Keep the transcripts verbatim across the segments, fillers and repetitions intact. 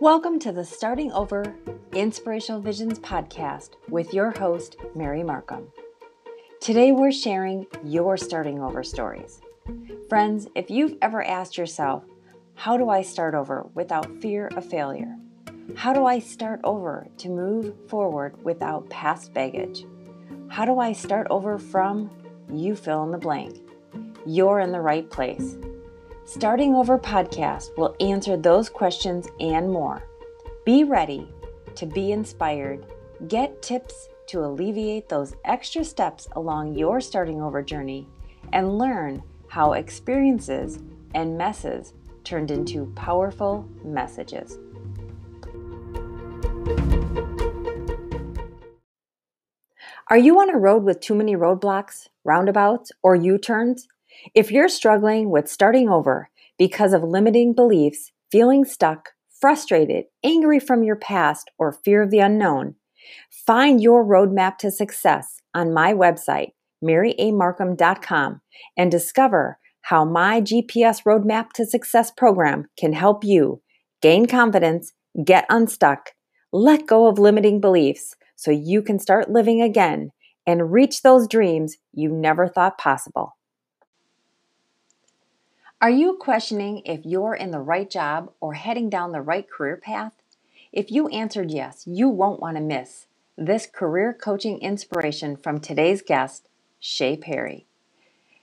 Welcome to the Starting Over Inspirational Visions podcast with your host, Mary Markham. Today we're sharing your starting over stories. Friends, if you've ever asked yourself, how do I start over without fear of failure? How do I start over to move forward without past baggage? How do I start over from you fill in the blank? You're in the right place. Starting Over podcast will answer those questions and more. Be ready to be inspired. Get tips to alleviate those extra steps along your starting over journey and learn how experiences and messes turned into powerful messages. Are you on a road with too many roadblocks, roundabouts, or U-turns? If you're struggling with starting over because of limiting beliefs, feeling stuck, frustrated, angry from your past, or fear of the unknown, find your roadmap to success on my website, mary a markham dot com, and discover how my G P S Roadmap to Success program can help you gain confidence, get unstuck, let go of limiting beliefs so you can start living again and reach those dreams you never thought possible. Are you questioning if you're in the right job or heading down the right career path? If you answered yes, you won't want to miss this career coaching inspiration from today's guest, Shay Perry.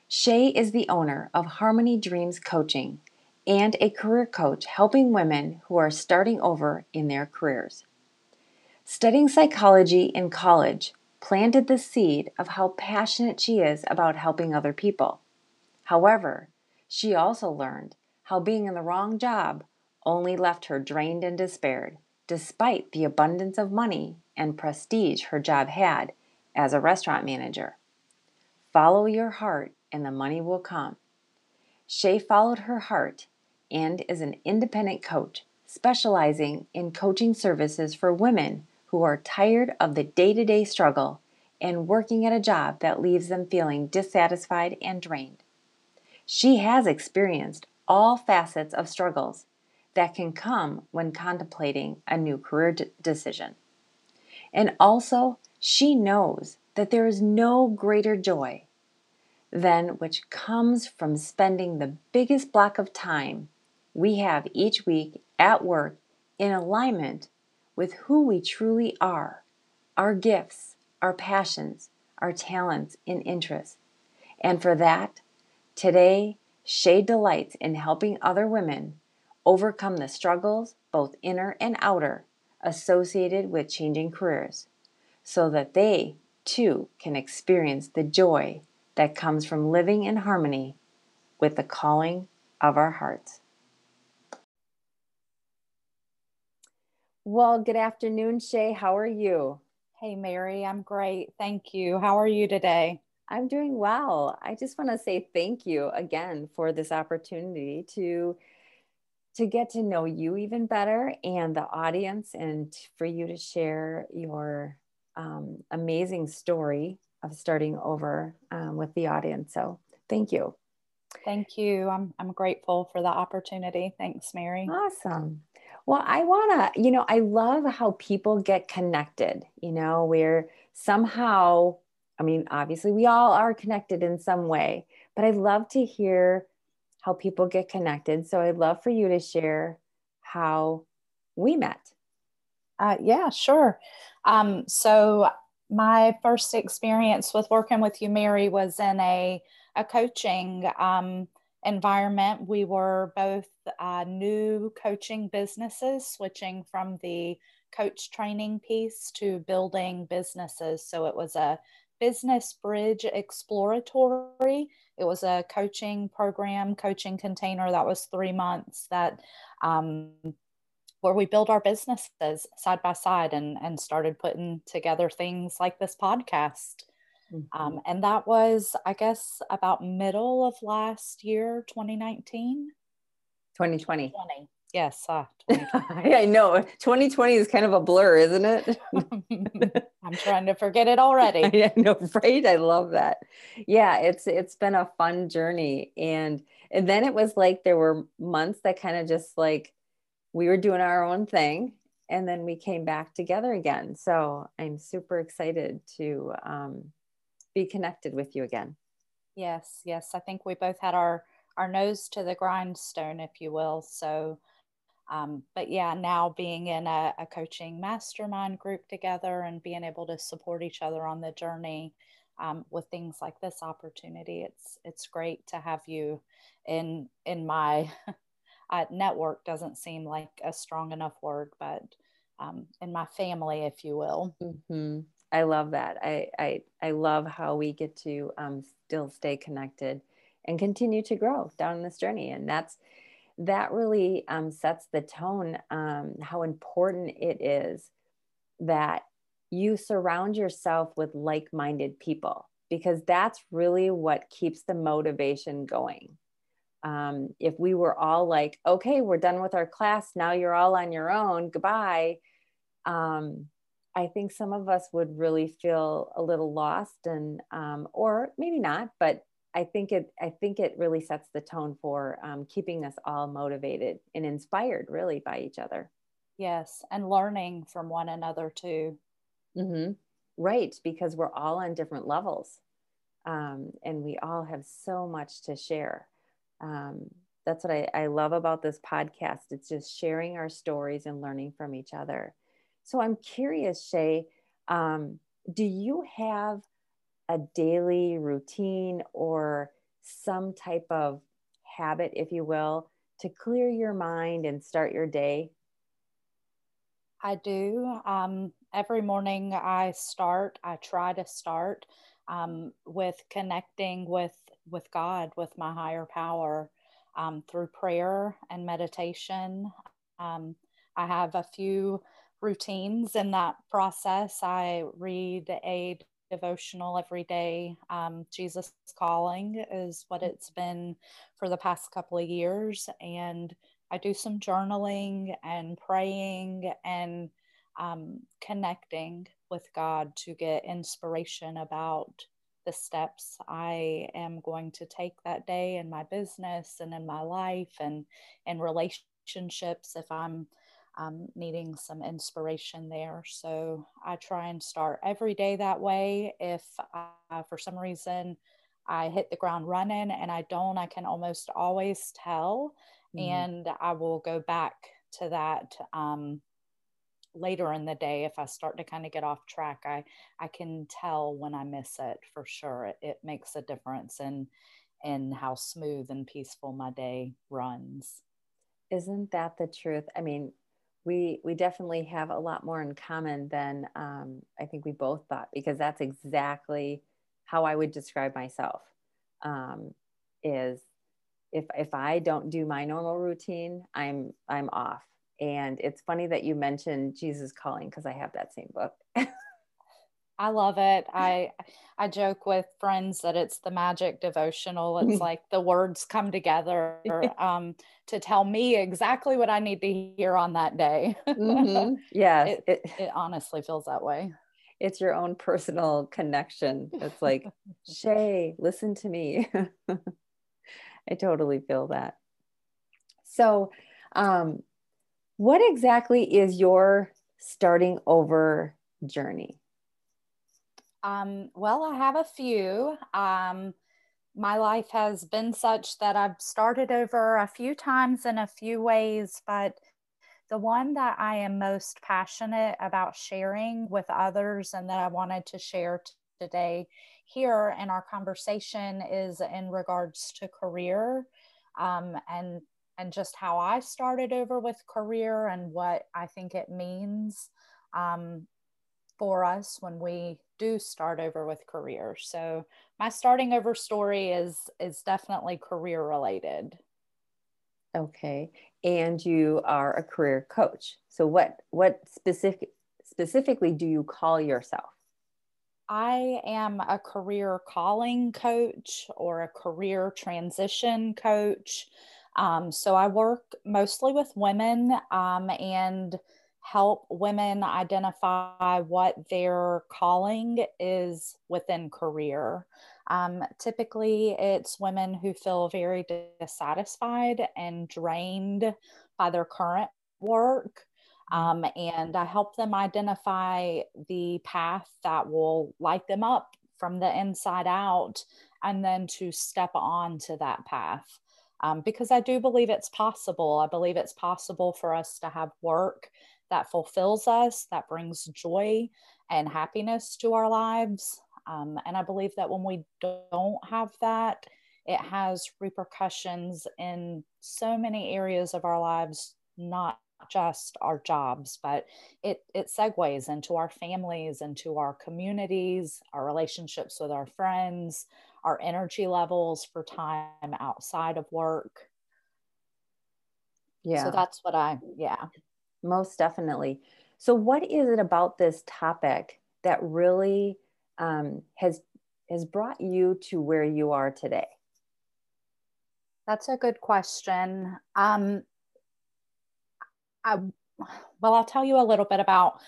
Shay is the owner of Harmony Dreams Coaching and a career coach helping women who are starting over in their careers. Studying psychology in college planted the seed of how passionate she is about helping other people. However, she also learned how being in the wrong job only left her drained and despaired, despite the abundance of money and prestige her job had as a restaurant manager. Follow your heart and the money will come. Shay followed her heart and is an independent coach specializing in coaching services for women who are tired of the day-to-day struggle and working at a job that leaves them feeling dissatisfied and drained. She has experienced all facets of struggles that can come when contemplating a new career d- decision. And also, she knows that there is no greater joy than which comes from spending the biggest block of time we have each week at work in alignment with who we truly are, our gifts, our passions, our talents and interests. And for that, today, Shay delights in helping other women overcome the struggles, both inner and outer, associated with changing careers, so that they, too, can experience the joy that comes from living in harmony with the calling of our hearts. Well, good afternoon, Shay. How are you? Hey, Mary. I'm great. Thank you. How are you today? I'm doing well. I just want to say thank you again for this opportunity to, to get to know you even better and the audience, and for you to share your um, amazing story of starting over um, with the audience. So thank you. Thank you. I'm, I'm grateful for the opportunity. Thanks, Mary. Awesome. Well, I want to, you know, I love how people get connected, you know, where somehow, I mean, obviously we all are connected in some way, but I love to hear how people get connected. So I'd love for you to share how we met. Uh, yeah, sure. Um, so my first experience with working with you, Mary, was in a, a coaching um, environment. We were both uh, new coaching businesses, switching from the coach training piece to building businesses. So it was a Business Bridge Exploratory. It was a coaching program, coaching container that was three months that um, where we built our businesses side by side and, and started putting together things like this podcast. Mm-hmm. Um, and that was, I guess, about middle of last year, twenty nineteen. twenty twenty. twenty. Yes. Uh, twenty twenty. I know. twenty twenty is kind of a blur, isn't it? I'm trying to forget it already. Yeah, no, right? I love that. Yeah, it's it's been a fun journey. And and then it was like there were months that kind of just like we were doing our own thing, and then we came back together again. So I'm super excited to um, be connected with you again. Yes, yes. I think we both had our, our nose to the grindstone, if you will. So, um, but yeah, now being in a, a coaching mastermind group together and being able to support each other on the journey um, with things like this opportunity, it's, it's great to have you in, in my Uh, network. Doesn't seem like a strong enough word, but um, in my family, if you will. Mm-hmm. I love that. I, I, I love how we get to um, still stay connected and continue to grow down this journey. And that's, that really um, sets the tone, um, how important it is that you surround yourself with like-minded people, because that's really what keeps the motivation going. Um, if we were all like, okay, we're done with our class, now you're all on your own, goodbye. Um, I think some of us would really feel a little lost, and, um, or maybe not, but I think it, I think it really sets the tone for, um, keeping us all motivated and inspired really by each other. Yes. And learning from one another too. Mm-hmm. Right. Because we're all on different levels. Um, and we all have so much to share. Um, that's what I, I love about this podcast. It's just sharing our stories and learning from each other. So I'm curious, Shay, um, do you have a daily routine or some type of habit, if you will, to clear your mind and start your day? I do. Um, every morning I start, I try to start um, with connecting with with God, with my higher power, um, through prayer and meditation. Um, I have a few routines in that process. I read a devotional every day. Um, Jesus Calling is what it's been for the past couple of years. And I do some journaling and praying and um, connecting with God to get inspiration about the steps I am going to take that day in my business and in my life and in relationships if I'm um, needing some inspiration there. So I try and start every day that way. If I, for some reason I hit the ground running and I don't, I can almost always tell. Mm-hmm. And I will go back to that um, later in the day. If I start to kind of get off track, I, I can tell when I miss it for sure. It, it makes a difference in, in how smooth and peaceful my day runs. Isn't that the truth? I mean, we, we definitely have a lot more in common than um, I think we both thought, because that's exactly how I would describe myself. Um, is if, if I don't do my normal routine, I'm, I'm off. And it's funny that you mentioned Jesus Calling, because I have that same book. I love it. I I joke with friends that it's the magic devotional. It's like the words come together um, to tell me exactly what I need to hear on that day. Mm-hmm. Yes. It, it, it honestly feels that way. It's your own personal connection. It's like, Shay, listen to me. I totally feel that. So, um, what exactly is your starting over journey? Um, well, I have a few. Um, my life has been such that I've started over a few times in a few ways, but the one that I am most passionate about sharing with others and that I wanted to share today here in our conversation is in regards to career, um, and and just how I started over with career and what I think it means um, for us when we do start over with career. So my starting over story is, is definitely career related. Okay. And you are a career coach. So what, what specific, specifically do you call yourself? I am a career calling coach or a career transition coach. Um, so I work mostly with women um, and help women identify what their calling is within career. Um, typically, it's women who feel very dissatisfied and drained by their current work. Um, and I help them identify the path that will light them up from the inside out, and then to step onto that path. Um, because I do believe it's possible. I believe it's possible for us to have work that fulfills us, that brings joy and happiness to our lives. Um, and I believe that when we don't have that, it has repercussions in so many areas of our lives, not just our jobs, but it, it segues into our families, into our communities, our relationships with our friends, our energy levels for time outside of work. Yeah. So that's what I, yeah. Most definitely. So what is it about this topic that really um, has, has brought you to where you are today? That's a good question. Um, I, well, I'll tell you a little bit about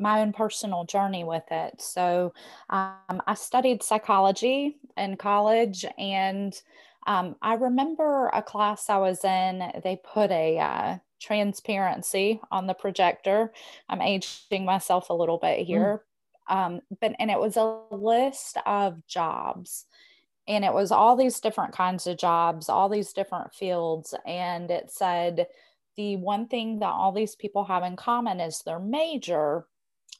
my own personal journey with it. So um, I studied psychology in college, and um, I remember a class I was in, they put a uh, transparency on the projector. I'm aging myself a little bit here. Mm. Um, but, and it was a list of jobs. And it was all these different kinds of jobs, all these different fields. And it said, the one thing that all these people have in common is their major.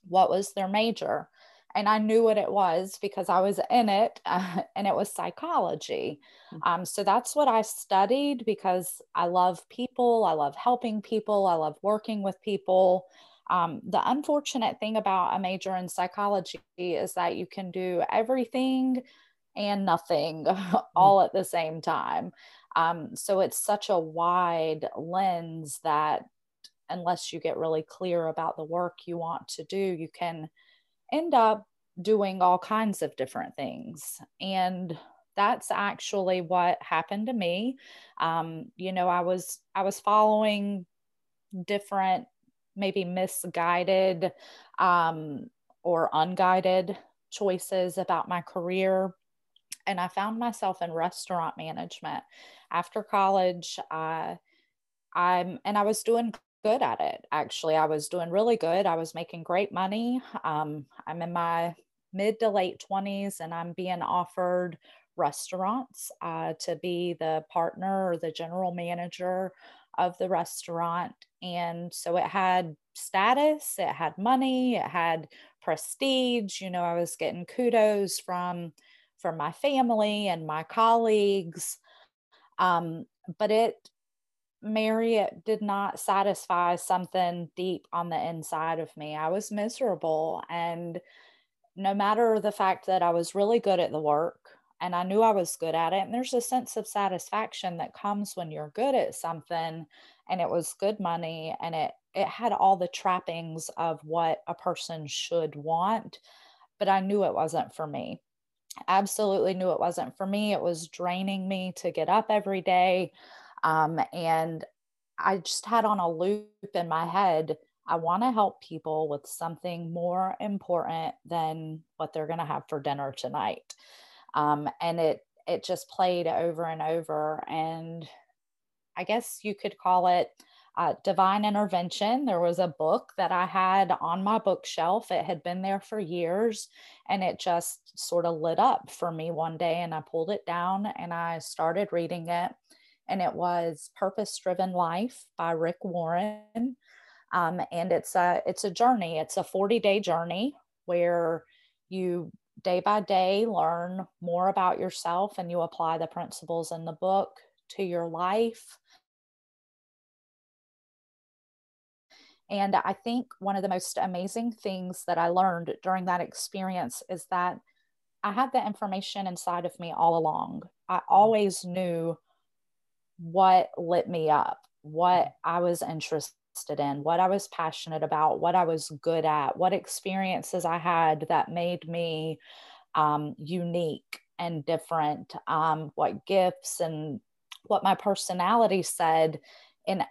What was their major? And I knew what it was because I was in it, uh, and it was psychology. Um, so that's what I studied because I love people. I love helping people. I love working with people. Um, the unfortunate thing about a major in psychology is that you can do everything and nothing all at the same time. Um, so it's such a wide lens that unless you get really clear about the work you want to do, you can end up doing all kinds of different things. And that's actually what happened to me. Um, you know, I was, I was following different, maybe misguided, um, or unguided choices about my career. And I found myself in restaurant management after college. Uh, I'm, and I was doing good at it. Actually, I was doing really good. I was making great money. Um, I'm in my mid to late twenties, and I'm being offered restaurants uh, to be the partner or the general manager of the restaurant. And so it had status, it had money, it had prestige. You know, I was getting kudos from from my family and my colleagues. Um, but it, Mary, it did not satisfy something deep on the inside of me. I was miserable. And no matter the fact that I was really good at the work and I knew I was good at it, and there's a sense of satisfaction that comes when you're good at something, and it was good money, and it, it had all the trappings of what a person should want, but I knew it wasn't for me. Absolutely knew it wasn't for me. It was draining me to get up every day. Um, and I just had on a loop in my head, I want to help people with something more important than what they're going to have for dinner tonight. Um, and it, it just played over and over. And I guess you could call it uh, divine intervention. There was a book that I had on my bookshelf. It had been there for years, and it just sort of lit up for me one day, and I pulled it down and I started reading it. And it was Purpose Driven Life by Rick Warren. Um, and it's a, it's a journey. It's a forty day journey where you day by day learn more about yourself, and you apply the principles in the book to your life. And I think one of the most amazing things that I learned during that experience is that I had the information inside of me all along. I always knew what lit me up, what I was interested in, what I was passionate about, what I was good at, what experiences I had that made me um, unique and different, um, what gifts and what my personality said. And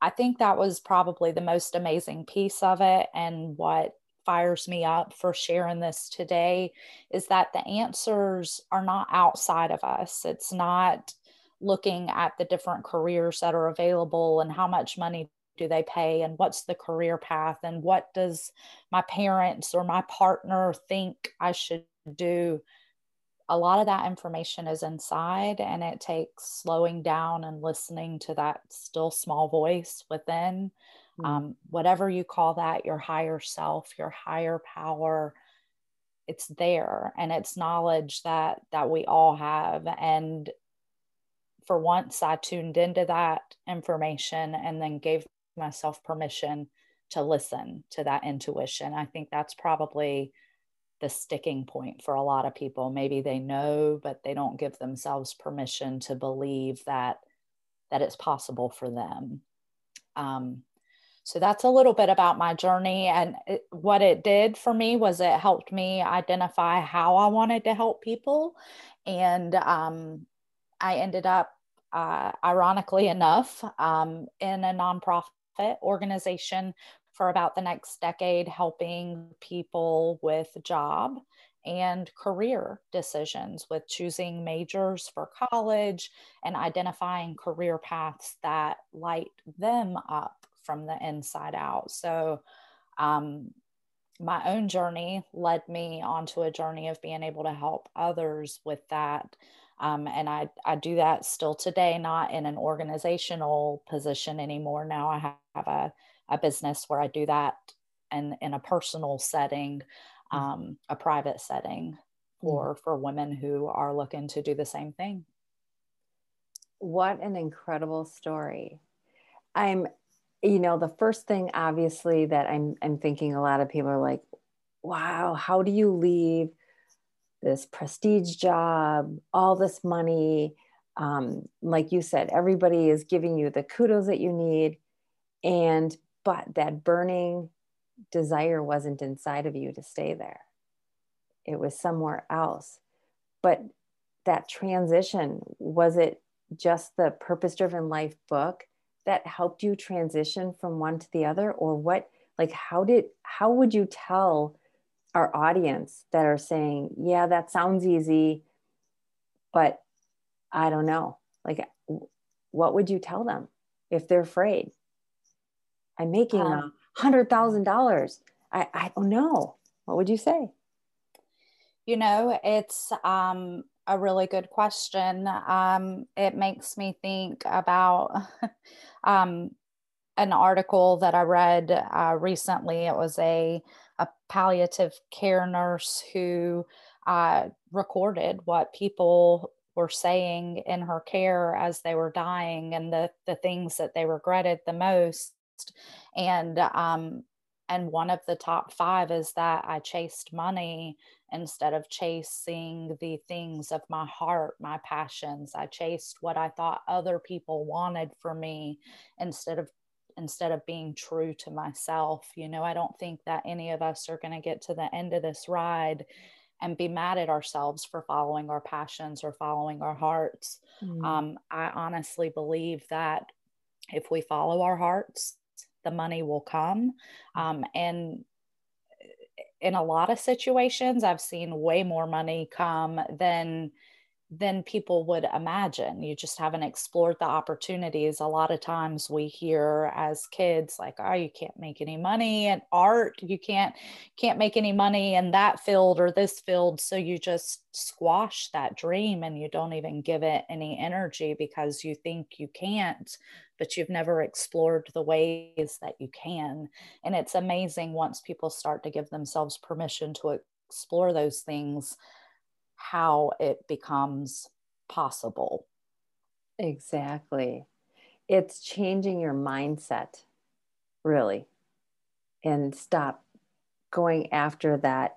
I think that was probably the most amazing piece of it. And what fires me up for sharing this today is that the answers are not outside of us. It's not looking at the different careers that are available and how much money do they pay, and what's the career path, and what does my parents or my partner think I should do? A lot of that information is inside, and it takes slowing down and listening to that still small voice within. Mm-hmm. Um, whatever you call that, your higher self, your higher power, it's there, and it's knowledge that that we all have. And for once, I tuned into that information and then gave myself permission to listen to that intuition. I think that's probably the sticking point for a lot of people. Maybe they know, but they don't give themselves permission to believe that that it's possible for them. Um, so that's a little bit about my journey. And it, what it did for me was it helped me identify how I wanted to help people. And um, I ended up, uh, ironically enough, um, in a nonprofit organization for about the next decade, helping people with job and career decisions, with choosing majors for college and identifying career paths that light them up from the inside out. So um, my own journey led me onto a journey of being able to help others with that. Um, and I, I do that still today, not in an organizational position anymore. Now I have a a business where I do that and in, in a personal setting, um, a private setting, or for women who are looking to do the same thing. What an incredible story. I'm, you know, the first thing obviously that I'm, I'm thinking a lot of people are like, wow, how do you leave this prestige job, all this money? Um, like you said, everybody is giving you the kudos that you need. And but that burning desire wasn't inside of you to stay there. It was somewhere else. But that transition, was it just the Purpose Driven Life book that helped you transition from one to the other? Or what, like, how did, how would you tell our audience that are saying, yeah, that sounds easy, but I don't know, like, what would you tell them if they're afraid? I'm making a hundred thousand dollars. I, I don't know. What would you say? You know, it's um, a really good question. Um, it makes me think about um, an article that I read uh, recently. It was a, a palliative care nurse who uh, recorded what people were saying in her care as they were dying, and the, the things that they regretted the most. And, um, and one of the top five is that I chased money instead of chasing the things of my heart, my passions. I chased what I thought other people wanted for me instead of, instead of being true to myself. You know, I don't think that any of us are going to get to the end of this ride and be mad at ourselves for following our passions or following our hearts. Mm-hmm. Um, I honestly believe that if we follow our hearts, the money will come. Um, and in a lot of situations, I've seen way more money come than, than people would imagine. You just haven't explored the opportunities. A lot of times we hear as kids, like, oh, you can't make any money in art. You can't, can't make any money in that field or this field. So you just squash that dream and you don't even give it any energy because you think you can't, but you've never explored the ways that you can. And it's amazing once people start to give themselves permission to explore those things, how it becomes possible. Exactly. It's changing your mindset, really, and stop going after that,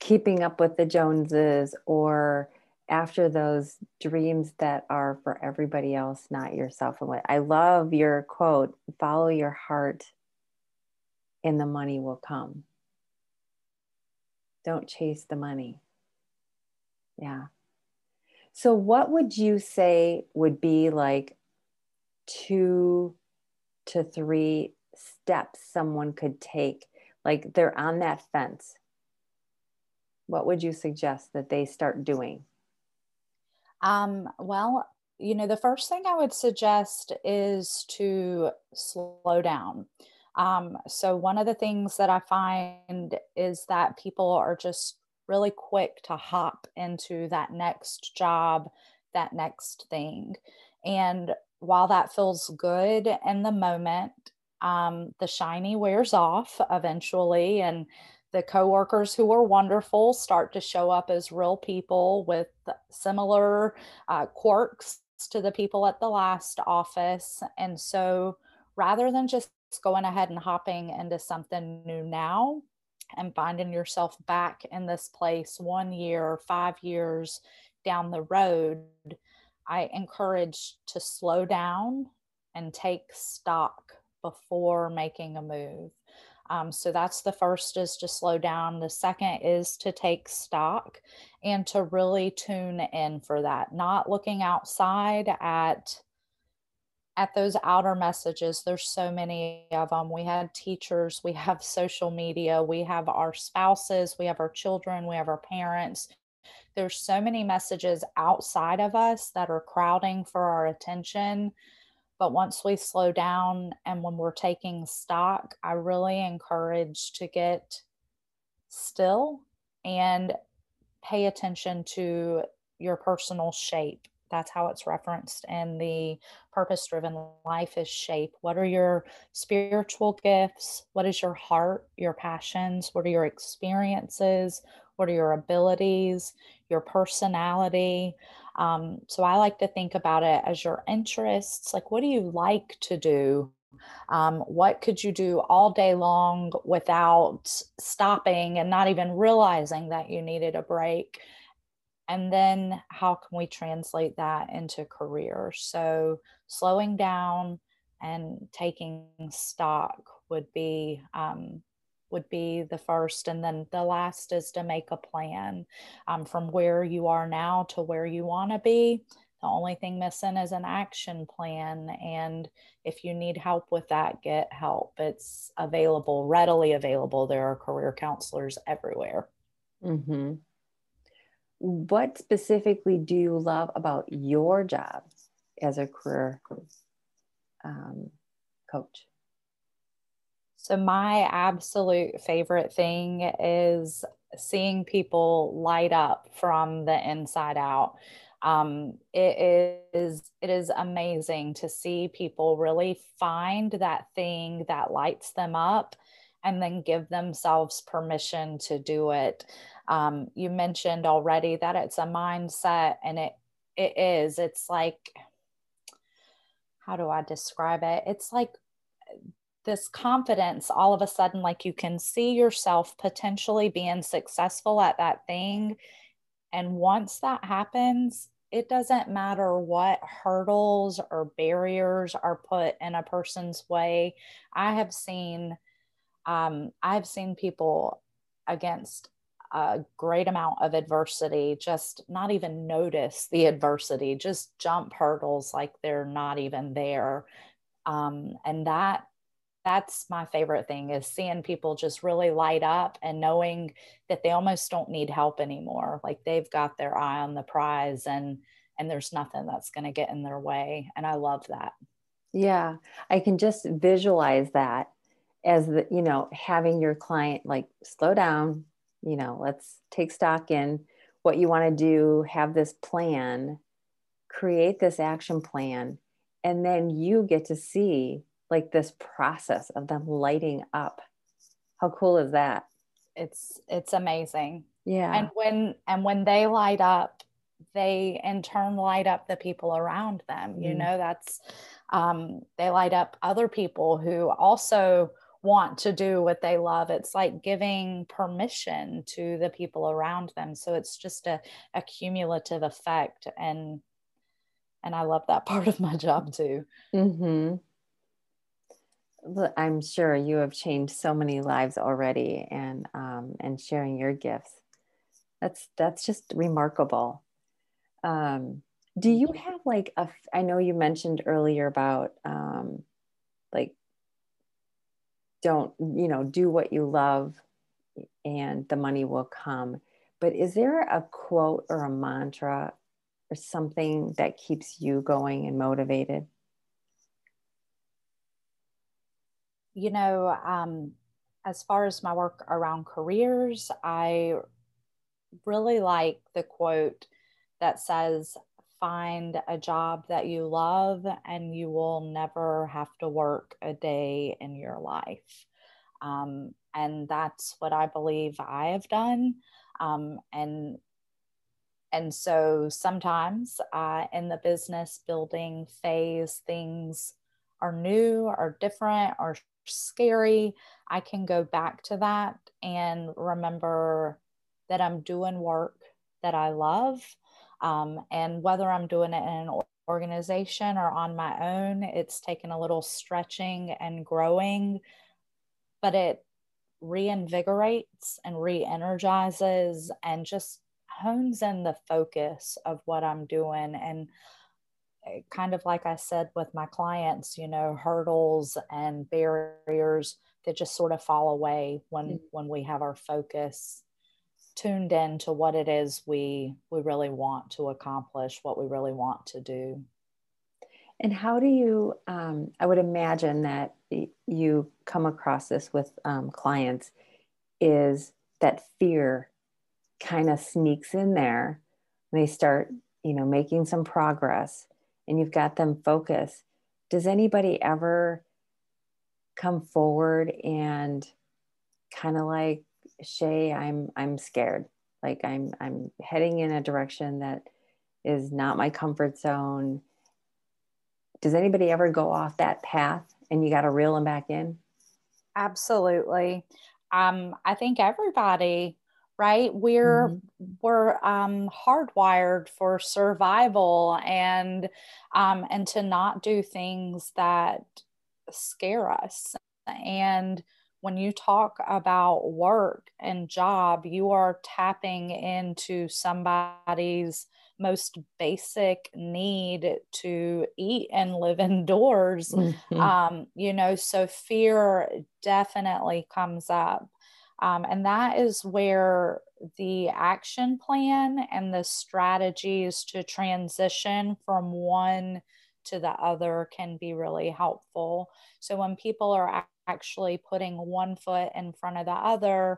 keeping up with the Joneses or after those dreams that are for everybody else, not yourself. And I love your quote, follow your heart and the money will come. Don't chase the money. Yeah. So what would you say would be like two to three steps someone could take? Like they're on that fence. What would you suggest that they start doing? Um, well, you know, the first thing I would suggest is to slow down. Um, so one of the things that I find is that people are just really quick to hop into that next job, that next thing. And while that feels good in the moment, um, the shiny wears off eventually, and the coworkers who are wonderful start to show up as real people with similar uh, quirks to the people at the last office. And so rather than just going ahead and hopping into something new now and finding yourself back in this place one year, five years down the road, I encourage to slow down and take stock before making a move. Um, so that's the first, is to slow down. The second is to take stock and to really tune in for that, not looking outside at, at those outer messages. There's so many of them. We had teachers, we have social media, we have our spouses, we have our children, we have our parents. There's so many messages outside of us that are crowding for our attention. But once we slow down and when we're taking stock, I really encourage to get still and pay attention to your personal shape. That's how it's referenced in the Purpose Driven Life, is shape. What are your spiritual gifts? What is your heart, your passions? What are your experiences? What are your abilities, your personality? Um, so I like to think about it as your interests. Like, what do you like to do? Um, what could you do all day long without stopping and not even realizing that you needed a break? And then how can we translate that into career? So slowing down and taking stock would be um, would be the first. And then the last is to make a plan um, from where you are now to where you want to be. The only thing missing is an action plan. And if you need help with that, get help. It's available, readily available. There are career counselors everywhere. Mm-hmm. What specifically do you love about your job as a career um, coach? So my absolute favorite thing is seeing people light up from the inside out. Um, it is, it is amazing to see people really find that thing that lights them up and then give themselves permission to do it. Um, you mentioned already that it's a mindset, and it, it is, it's like, how do I describe it? It's like this confidence, all of a sudden, like you can see yourself potentially being successful at that thing. And once that happens, it doesn't matter what hurdles or barriers are put in a person's way. I have seen, um, I've seen people against a great amount of adversity, just not even notice the adversity, just jump hurdles like they're not even there. Um, and that, That's my favorite thing, is seeing people just really light up and knowing that they almost don't need help anymore. Like they've got their eye on the prize, and, and there's nothing that's going to get in their way. And I love that. Yeah. I can just visualize that as the, you know, having your client like slow down, you know, let's take stock in what you want to do, have this plan, create this action plan, and then you get to see like this process of them lighting up. How cool is that? It's, it's amazing. Yeah. And when, and when they light up, they in turn light up the people around them. Mm. You know, that's, um, they light up other people who also want to do what they love. It's like giving permission to the people around them. So it's just a, a cumulative effect. And, and I love that part of my job too. Mm-hmm. I'm sure you have changed so many lives already, and um, and sharing your gifts. That's that's just remarkable. Um, do you have like a? I know you mentioned earlier about um, like don't you know do what you love, and the money will come. But is there a quote or a mantra or something that keeps you going and motivated? You know, um, as far as my work around careers, I really like the quote that says, find a job that you love and you will never have to work a day in your life. Um, and that's what I believe I have done. Um, and, and so sometimes uh, in the business building phase, things are new or different or scary. I can go back to that and remember that I'm doing work that I love. Um, and whether I'm doing it in an organization or on my own, it's taken a little stretching and growing, but it reinvigorates and re-energizes and just hones in the focus of what I'm doing. And kind of like I said with my clients, you know, hurdles and barriers that just sort of fall away when, mm-hmm. when we have our focus tuned in to what it is we we really want to accomplish, what we really want to do. And how do you, um, I would imagine that you come across this with um, clients, is that fear kind of sneaks in there. They start, you know, making some progress and you've got them focused. Does anybody ever come forward and kind of like, Shay, I'm, I'm scared. Like I'm, I'm heading in a direction that is not my comfort zone. Does anybody ever go off that path and you got to reel them back in? Absolutely. Um, I think everybody, right. We're, mm-hmm. we're, um, hardwired for survival and, um, and to not do things that scare us. And when you talk about work and job, you are tapping into somebody's most basic need to eat and live indoors. Mm-hmm. Um, you know, so fear definitely comes up. Um, and that is where the action plan and the strategies to transition from one to the other can be really helpful. So when people are actually putting one foot in front of the other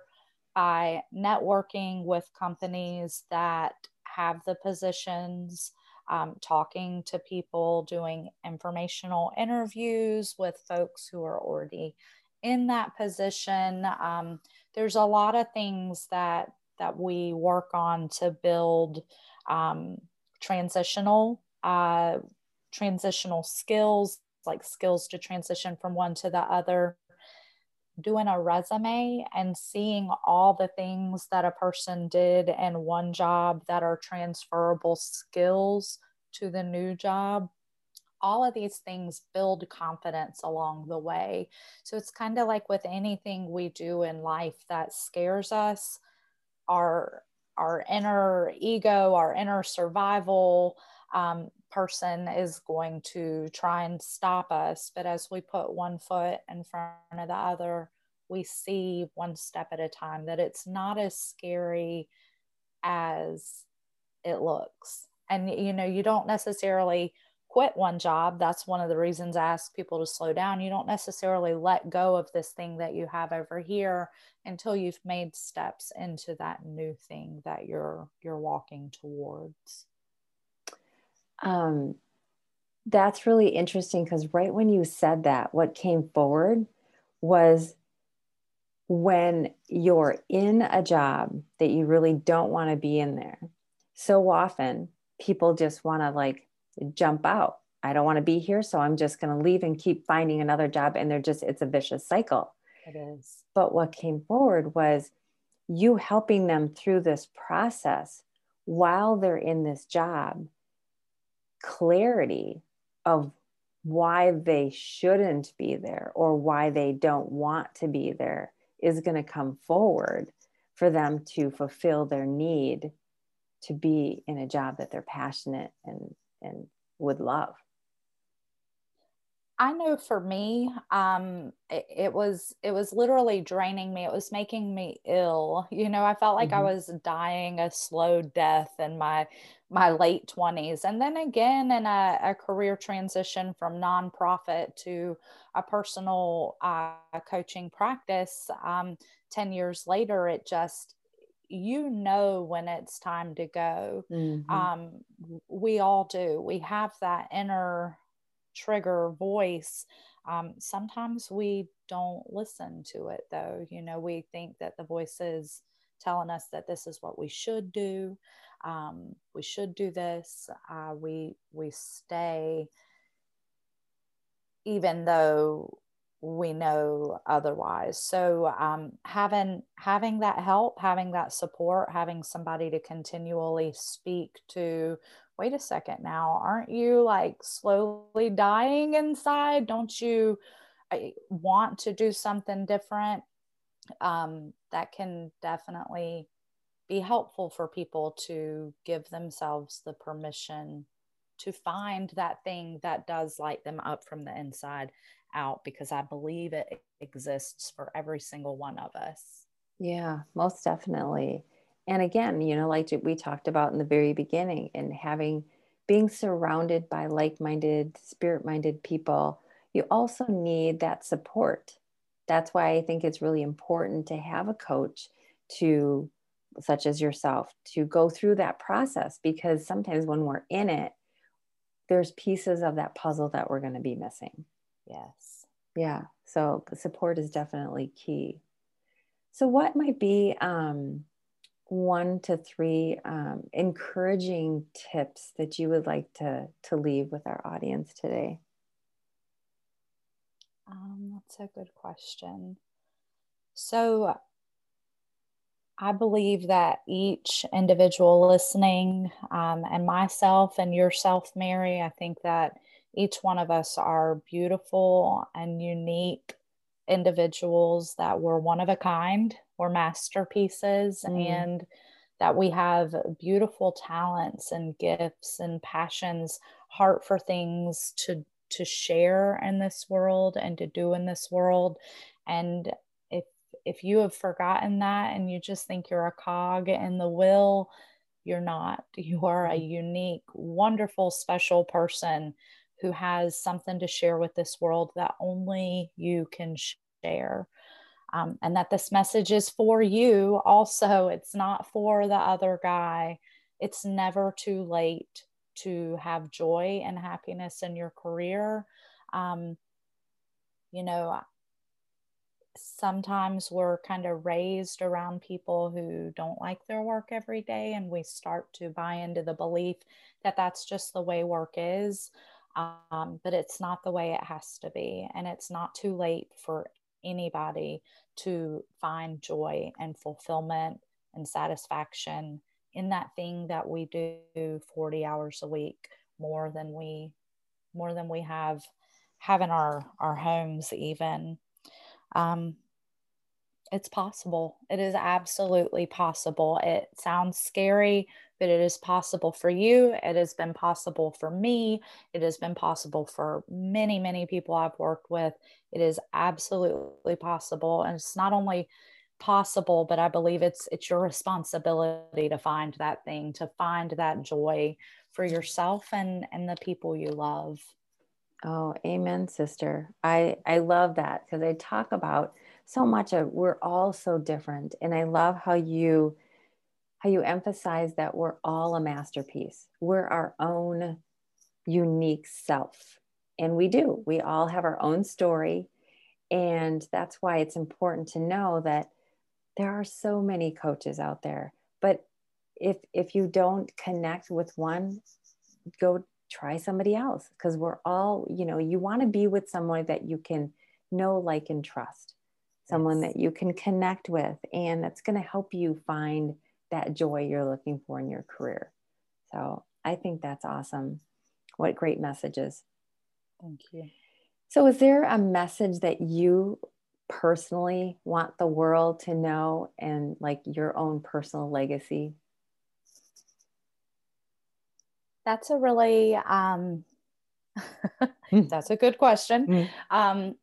by networking with companies that have the positions, um, talking to people, doing informational interviews with folks who are already in that position. Um, there's a lot of things that, that we work on to build um, transitional uh, transitional skills, like skills to transition from one to the other. Doing a resume and seeing all the things that a person did in one job that are transferable skills to the new job. All of these things build confidence along the way. So it's kind of like with anything we do in life that scares us, our, our inner ego, our inner survival, um, person is going to try and stop us. But as we put one foot in front of the other, we see one step at a time that it's not as scary as it looks. And, you know, you don't necessarily quit one job. That's one of the reasons I ask people to slow down. You don't necessarily let go of this thing that you have over here until you've made steps into that new thing that you're, you're walking towards. Um, that's really interesting because right when you said that, what came forward was when you're in a job that you really don't want to be in there. So often people just want to like jump out. I don't want to be here, so I'm just going to leave and keep finding another job. And they're just, it's a vicious cycle. It is. But what came forward was you helping them through this process while they're in this job. Clarity of why they shouldn't be there or why they don't want to be there is going to come forward for them to fulfill their need to be in a job that they're passionate and, and would love. I know for me, um, it, it was, it was literally draining me. It was making me ill. You know, I felt like mm-hmm. I was dying a slow death in my, my late twenties. And then again, in a, a career transition from nonprofit to a personal uh, coaching practice, um, ten years later, it just, you know, when it's time to go, mm-hmm. um, we all do, we have that inner trigger voice. Um, sometimes we don't listen to it though. You know, we think that the voice is telling us that this is what we should do. Um, we should do this. Uh, we, we stay, even though we know otherwise. So, um, having, having that help, having that support, having somebody to continually speak to, wait a second now, aren't you like slowly dying inside? Don't you want to do something different? Um, that can definitely be helpful for people to give themselves the permission to find that thing that does light them up from the inside out, because I believe it exists for every single one of us. Yeah, most definitely. And again, you know, like we talked about in the very beginning, and having, being surrounded by like-minded, spirit-minded people, you also need that support. That's why I think it's really important to have a coach to, such as yourself, to go through that process, because sometimes when we're in it, there's pieces of that puzzle that we're going to be missing. Yes. Yeah. So support is definitely key. So what might be, um, one to three um, encouraging tips that you would like to, to leave with our audience today? Um, that's a good question. So I believe that each individual listening, um, and myself and yourself, Mary, I think that each one of us are beautiful and unique individuals, that we're one of a kind. We're masterpieces, mm. and that we have beautiful talents and gifts and passions, heart for things to, to share in this world and to do in this world. And if, if you have forgotten that and you just think you're a cog in the wheel, you're not. You are a unique, wonderful, special person who has something to share with this world that only you can share. Um, and that this message is for you also. It's not for the other guy. It's never too late to have joy and happiness in your career. Um, you know, sometimes we're kind of raised around people who don't like their work every day, and we start to buy into the belief that that's just the way work is. Um, but it's not the way it has to be. And it's not too late for anybody to find joy and fulfillment and satisfaction in that thing that we do forty hours a week, more than we, more than we have, have in our, our homes even. Um, it's possible. It is absolutely possible. It sounds scary, but it is possible for you. It has been possible for me. It has been possible for many, many people I've worked with. It is absolutely possible. And it's not only possible, but I believe it's, it's your responsibility to find that thing, to find that joy for yourself and, and the people you love. Oh, amen, sister. I, I love that, because I talk about so much of, we're all so different. And I love how you, how you emphasize that we're all a masterpiece. We're our own unique self. And we do, we all have our own story. And that's why it's important to know that there are so many coaches out there, but if, if you don't connect with one, go try somebody else. Cause we're all, you know, you want to be with someone that you can know, like, and trust. Someone that you can connect with, and that's going to help you find that joy you're looking for in your career. So I think that's awesome. What great messages. Thank you. So is there a message that you personally want the world to know, and like your own personal legacy? That's a really, um, That's a good question. Mm. Um,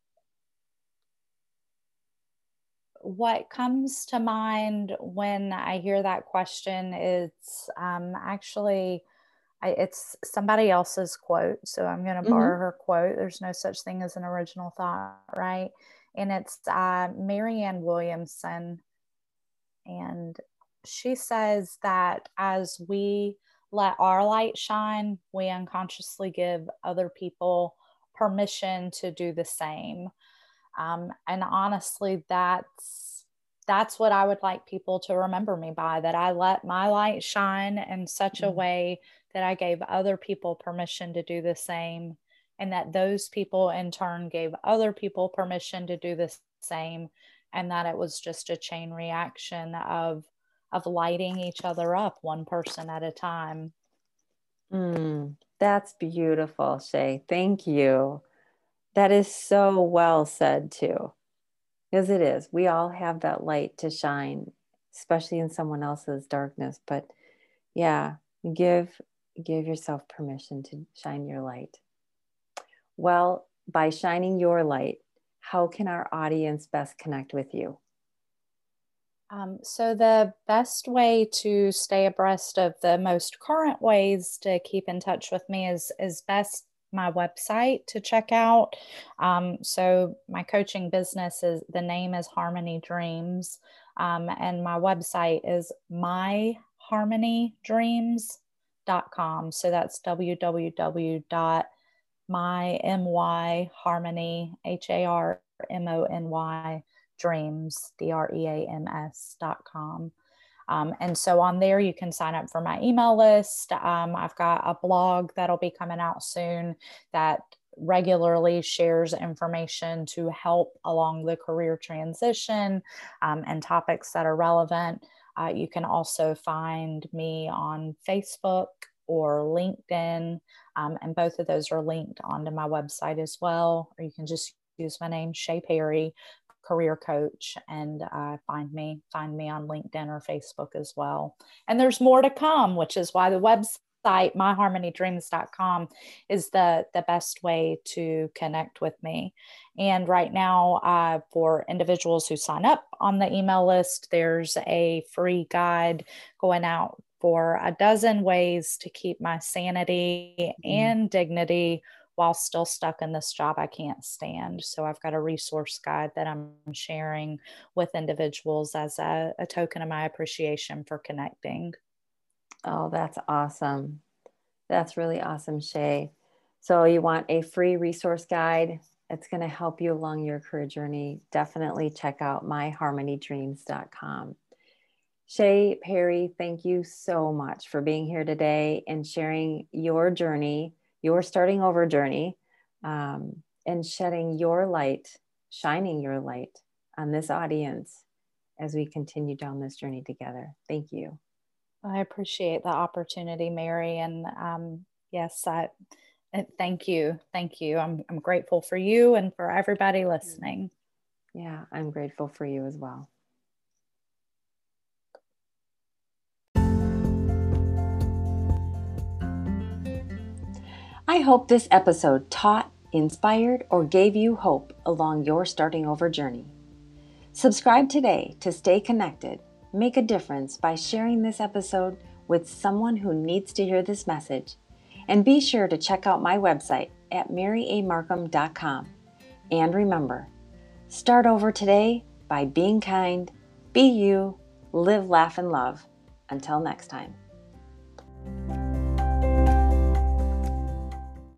what comes to mind when I hear that question is um, actually, I, it's somebody else's quote. So I'm going to borrow mm-hmm. her quote. There's no such thing as an original thought, right? And it's uh, Marianne Williamson. And she says that as we let our light shine, we unconsciously give other people permission to do the same. Um, and honestly, that's, that's what I would like people to remember me by, that I let my light shine in such mm-hmm. a way that I gave other people permission to do the same, and that those people in turn gave other people permission to do the same, and that it was just a chain reaction of of lighting each other up one person at a time. Mm, that's beautiful, Shay. Thank you. That is so well said too, because it is. We all have that light to shine, especially in someone else's darkness. But yeah, give give yourself permission to shine your light. Well, by shining your light, how can our audience best connect with you? Um, so the best way to stay abreast of the most current ways to keep in touch with me is, is best my website to check out. Um, so my coaching business is, the name is Harmony Dreams. Um, and my website is my harmony dreams dot com. So that's www. My M Y Harmony, H A R M O N Y Dreams, D R E A M S dot com. Um, and so on there, you can sign up for my email list. Um, I've got a blog that'll be coming out soon that regularly shares information to help along the career transition um, and topics that are relevant. Uh, you can also find me on Facebook or LinkedIn. Um, and both of those are linked onto my website as well. Or you can just use my name, Shay Perry, career coach, and uh, find me, find me on LinkedIn or Facebook as well. And there's more to come, which is why the website, my harmony dreams dot com, is the, the best way to connect with me. And right now, uh, for individuals who sign up on the email list, there's a free guide going out for a dozen ways to keep my sanity and dignity while still stuck in this job I can't stand. So I've got a resource guide that I'm sharing with individuals as a, a token of my appreciation for connecting. Oh, that's awesome. That's really awesome, Shay. So you want a free resource guide. It's going to help you along your career journey. Definitely check out my harmony dreams dot com. Shay Perry, thank you so much for being here today and sharing your journey, your starting over journey, um, and shedding your light, shining your light on this audience as we continue down this journey together. Thank you. I appreciate the opportunity, Mary. And um, yes, I, thank you. Thank you. I'm, I'm grateful for you and for everybody listening. Yeah, I'm grateful for you as well. I hope this episode taught, inspired, or gave you hope along your starting over journey. Subscribe today to stay connected. Make a difference by sharing this episode with someone who needs to hear this message. And be sure to check out my website at mary a markham dot com. And remember, start over today by being kind, be you, live, laugh, and love. Until next time.